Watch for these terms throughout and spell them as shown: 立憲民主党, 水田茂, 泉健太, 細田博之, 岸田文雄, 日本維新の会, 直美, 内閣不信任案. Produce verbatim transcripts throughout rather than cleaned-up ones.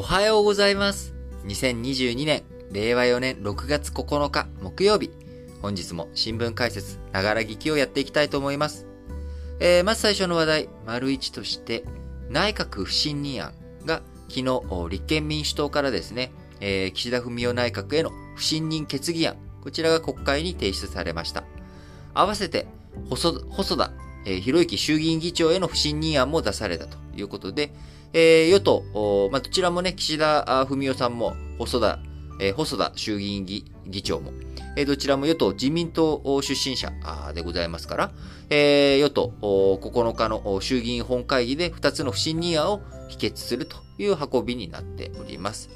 おはようございます。にせんにじゅうにねんれいわよねんろくがつここのか木曜日、本日も新聞解説ながら聞きをやっていきたいと思います。えー、まず最初の話題、丸一として内閣不信任案が昨日立憲民主党からですね、えー、岸田文雄内閣への不信任決議案、こちらが国会に提出されました。合わせて細田博之衆議院議長への不信任案も出されたということで、えー、与党、まあ、どちらもね、岸田文雄さんも細田、えー、細田衆議院 議, 議長も、えー、どちらも与党自民党出身者でございますから、えー、与党ここのかの衆議院本会議でふたつの不信任案を否決するという運びになっております。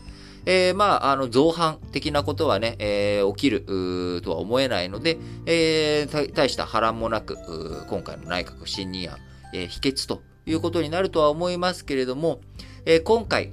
えー、まあ、あの、造反的なことはね、えー、起きるとは思えないので、えー、大した波乱もなく、今回の内閣不信任案、えー、否決ということになるとは思いますけれども、えー、今回、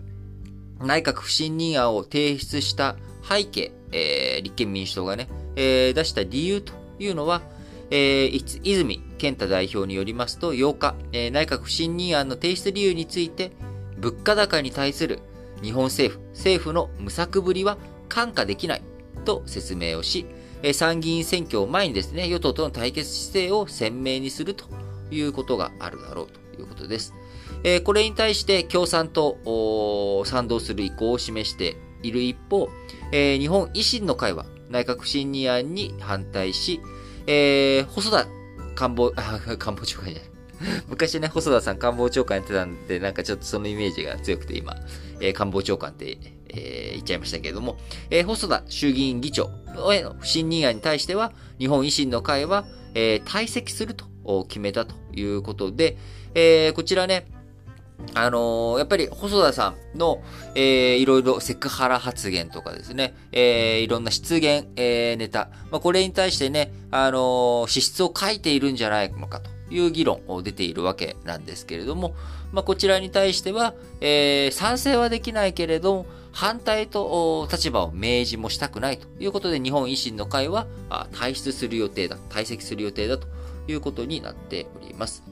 内閣不信任案を提出した背景、えー、立憲民主党がね、えー、出した理由というのは、えー、泉健太代表によりますと、ようか、えー、内閣不信任案の提出理由について、物価高に対する日本政府、政府の無策ぶりは看過できないと説明をし、参議院選挙を前にですね、与党との対決姿勢を鮮明にするということがあるだろうということです。これに対して共産党を賛同する意向を示している一方、日本維新の会は内閣不信任案に反対し、細田官房、官房長官じゃない。昔ね、細田さん官房長官やってたんで、なんかちょっとそのイメージが強くて今、えー、官房長官って、えー、言っちゃいましたけれども、えー、細田衆議院議長への不信任案に対しては、日本維新の会は、えー、退席すると決めたということで、えー、こちらね、あのー、やっぱり細田さんの、えー、いろいろセクハラ発言とかですね、えー、いろんな失言、えー、ネタ、まあ、これに対してね、あのー、資質を書いているんじゃないのかという議論を出ているわけなんですけれども、まあ、こちらに対しては、えー、賛成はできないけれども、反対と立場を明示もしたくないということで、日本維新の会は退出する予定だ、退席する予定だということになっております。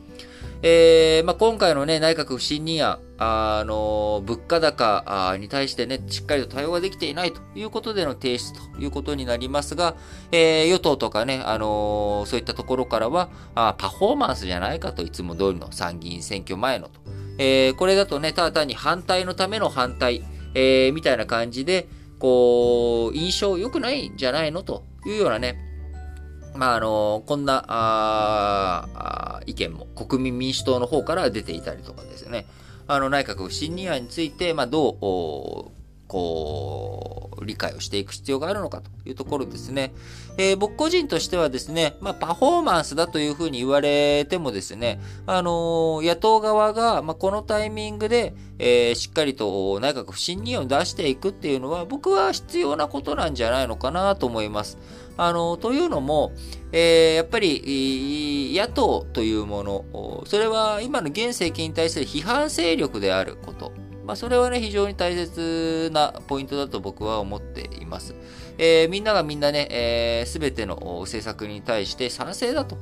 えーまあ、今回の、ね、内閣不信任案、あの物価高に対して、ね、しっかりと対応ができていないということでの提出ということになりますが、えー、与党とか、ね、あのー、そういったところからはあパフォーマンスじゃないかと、いつも通りの参議院選挙前のと、えー、これだと、ね、ただ単に反対のための反対、えー、みたいな感じでこう印象良くないんじゃないのというようなね、まああのこんなあ意見も国民民主党の方から出ていたりとかですね、あの内閣不信任案について、まあ、どうこう理解をしていく必要があるのかというところですね。えー、僕個人としてはですね、まあ、パフォーマンスだというふうに言われてもですね、あの野党側が、まあ、このタイミングで、えー、しっかりと内閣不信任案を出していくっていうのは、僕は必要なことなんじゃないのかなと思います。あのというのも、えー、やっぱり野党というもの、それは今の現政権に対する批判勢力であること、まあ、それはね、非常に大切なポイントだと僕は思っています。えー、みんながみんなね、えー、全ての政策に対して賛成だと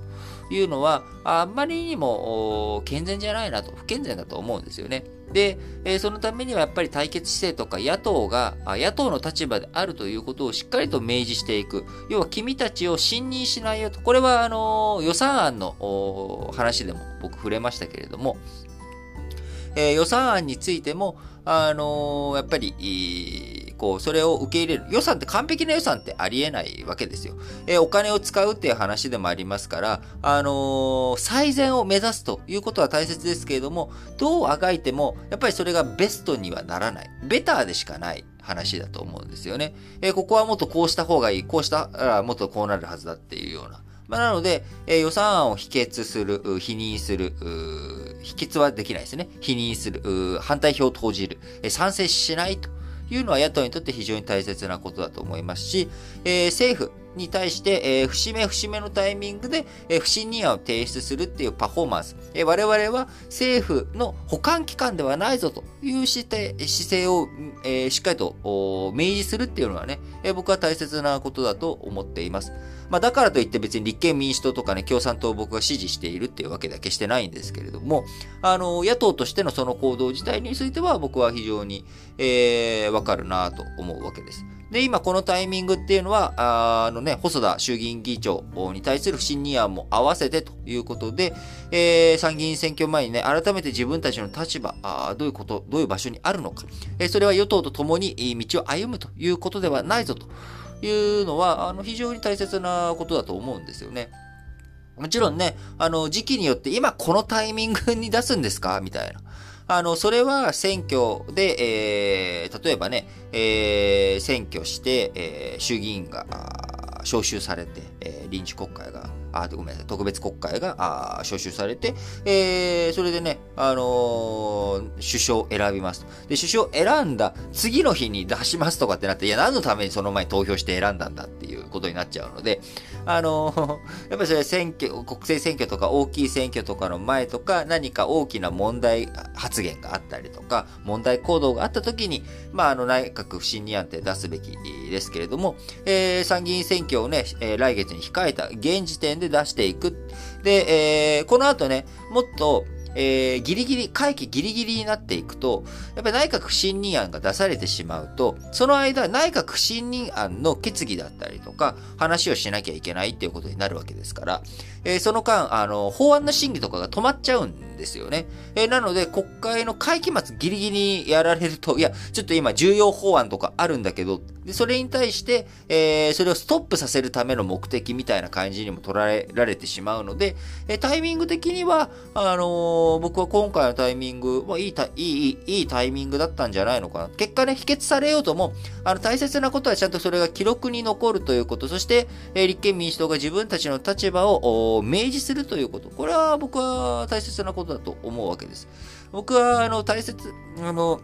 いうのは、あんまりにも健全じゃないなと、不健全だと思うんですよね。で、えー、そのためにはやっぱり対決姿勢とか、野党が野党の立場であるということをしっかりと明示していく。要は君たちを信任しないよと。これはあのー、予算案の話でも僕触れましたけれども、えー、予算案についても、あのー、やっぱりいいこうそれを受け入れる、予算って完璧な予算ってありえないわけですよ。えー、お金を使うっていう話でもありますから、あのー、最善を目指すということは大切ですけれども、どうあがいてもやっぱりそれがベストにはならない、ベターでしかない話だと思うんですよね。えー、ここはもっとこうした方がいい、こうしたらもっとこうなるはずだっていうような、まあ、なので、えー、予算案を否決する、否認する、否決はできないですね、否認する、反対票を投じる、えー、賛成しないというのは野党にとって非常に大切なことだと思いますし、えー、政府に対して、えー、節目節目のタイミングで、えー、不信任案を提出するっていうパフォーマンス、えー、我々は政府の補完機関ではないぞという姿勢、姿勢を、えー、しっかりと明示するっていうのはね、えー、僕は大切なことだと思っています。まあ、だからといって別に立憲民主党とかね、共産党を僕が支持しているっていうわけだけしてないんですけれども、あの、野党としてのその行動自体については僕は非常に、えー、わかるなと思うわけです。で、今このタイミングっていうのは、あ, あのね、細田衆議院議長に対する不信任案も合わせてということで、えー、参議院選挙前にね、改めて自分たちの立場、あどういうこと、どういう場所にあるのか、えー、それは与党と共に道を歩むということではないぞというのは、あの、非常に大切なことだと思うんですよね。もちろんね、あの、時期によって今このタイミングに出すんですかみたいな。あの、それは選挙で、えー、例えばね、えー、選挙して、えー、衆議院が召集されて、えー、臨時国会が、あ、ごめんなさい、特別国会が召集されて、えー、それでね、あのー、首相を選びます。で、首相を選んだ次の日に出しますとかってなって、いや、何のためにその前に投票して選んだんだっていうことになっちゃうので、あのー、やっぱりそれ選挙、国政選挙とか大きい選挙とかの前とか、何か大きな問題発言があったりとか、問題行動があった時に、まあ、あの、内閣不信任案って出すべきですけれども、えー、参議院選挙をね、えー、来月に控えた現時点で、で出していく。で、えー、この後ね、もっと、えー、ギリギリ、会期ギリギリになっていくと、やっぱり内閣不信任案が出されてしまうと、その間、内閣不信任案の決議だったりとか、話をしなきゃいけないっていうことになるわけですから、えー、その間、あの、法案の審議とかが止まっちゃうんですよね。えー、なので、国会の会期末ギリギリやられると、いや、ちょっと今、重要法案とかあるんだけど、で、それに対して、えー、それをストップさせるための目的みたいな感じにも捉えられてしまうので、えー、タイミング的には、あのー、僕は今回のタイミング、まあ、いい、いい、いいタイミングだったんじゃないのかな。結果ね、否決されようとも、あの、大切なことはちゃんとそれが記録に残るということ、そして、えー、立憲民主党が自分たちの立場を明示するということ、これは僕は大切なことだと思うわけです。僕は、あの、大切、あの、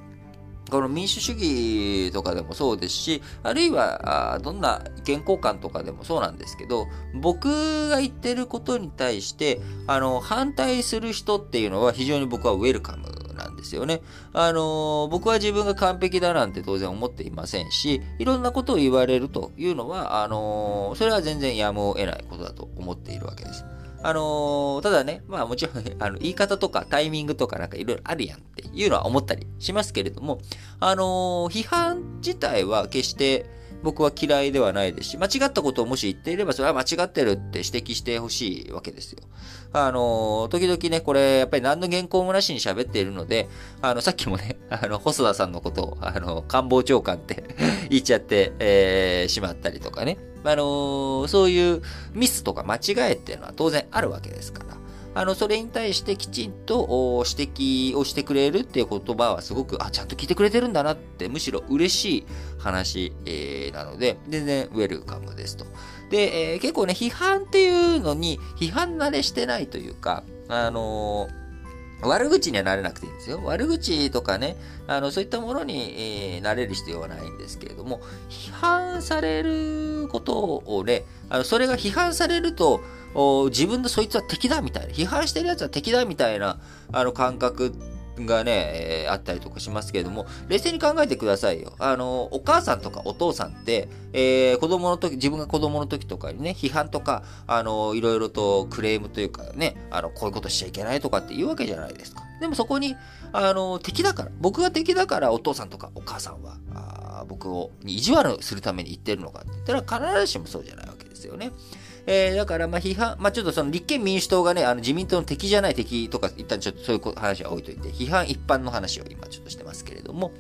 この民主主義とかでもそうですし、あるいはどんな意見交換とかでもそうなんですけど、僕が言ってることに対して、あの、反対する人っていうのは非常に僕はウェルカムなんですよね。あの、僕は自分が完璧だなんて当然思っていませんし、いろんなことを言われるというのは、あの、それは全然やむを得ないことだと思っているわけです。あのー、ただね、まあもちろん、あの、言い方とかタイミングとかなんかいろいろあるやんっていうのは思ったりしますけれども、あのー、批判自体は決して僕は嫌いではないですし、間違ったことをもし言っていれば、それは間違ってるって指摘してほしいわけですよ。あのー、時々ね、これ、やっぱり何の原稿もなしに喋っているので、あの、さっきもね、あの、細田さんのことを、あの、官房長官って言っちゃって、えー、しまったりとかね。あのー、そういうミスとか間違えっていうのは当然あるわけですから、あの、それに対してきちんと指摘をしてくれるっていう言葉はすごく、あ、ちゃんと聞いてくれてるんだなって、むしろ嬉しい話、えー、なので、全然ウェルカムですと。で、えー、結構ね、批判っていうのに、批判慣れしてないというか、あのー、悪口にはなれなくていいんですよ。悪口とかね、あの、そういったものに、えー、なれる必要はないんですけれども、批判されることをね、あの、それが批判されると、自分のそいつは敵だみたいな、批判してるやつは敵だみたいな、あの、感覚がね、えー、あったりとかしますけれども、冷静に考えてくださいよ。あの、お母さんとかお父さんって、えー、子供の時、自分が子供の時とかにね、批判とか、あの、いろいろとクレームというかね、あの、こういうことしちゃいけないとかって言うわけじゃないですか。でもそこに、あの、敵だから、僕が敵だからお父さんとかお母さんは、あ、僕を意地悪するために言ってるのかって言ったら必ずしもそうじゃないわけですよね。えー、だから、ま、批判、まあ、ちょっとその立憲民主党がね、あの自民党の敵じゃない敵とか、一旦ちょっとそういう話は置いといて、批判一般の話を今ちょっとしてますけれども、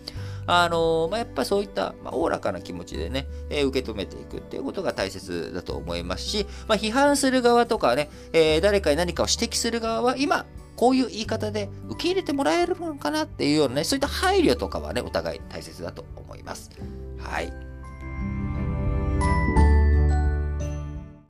あのー、まあ、やっぱそういった、まあ、おおらかな気持ちでね、えー、受け止めていくっていうことが大切だと思いますし、まあ、批判する側とかね、えー、誰かに何かを指摘する側は今、こういう言い方で受け入れてもらえるのかなっていうようなね、そういった配慮とかはね、お互い大切だと思います。はい。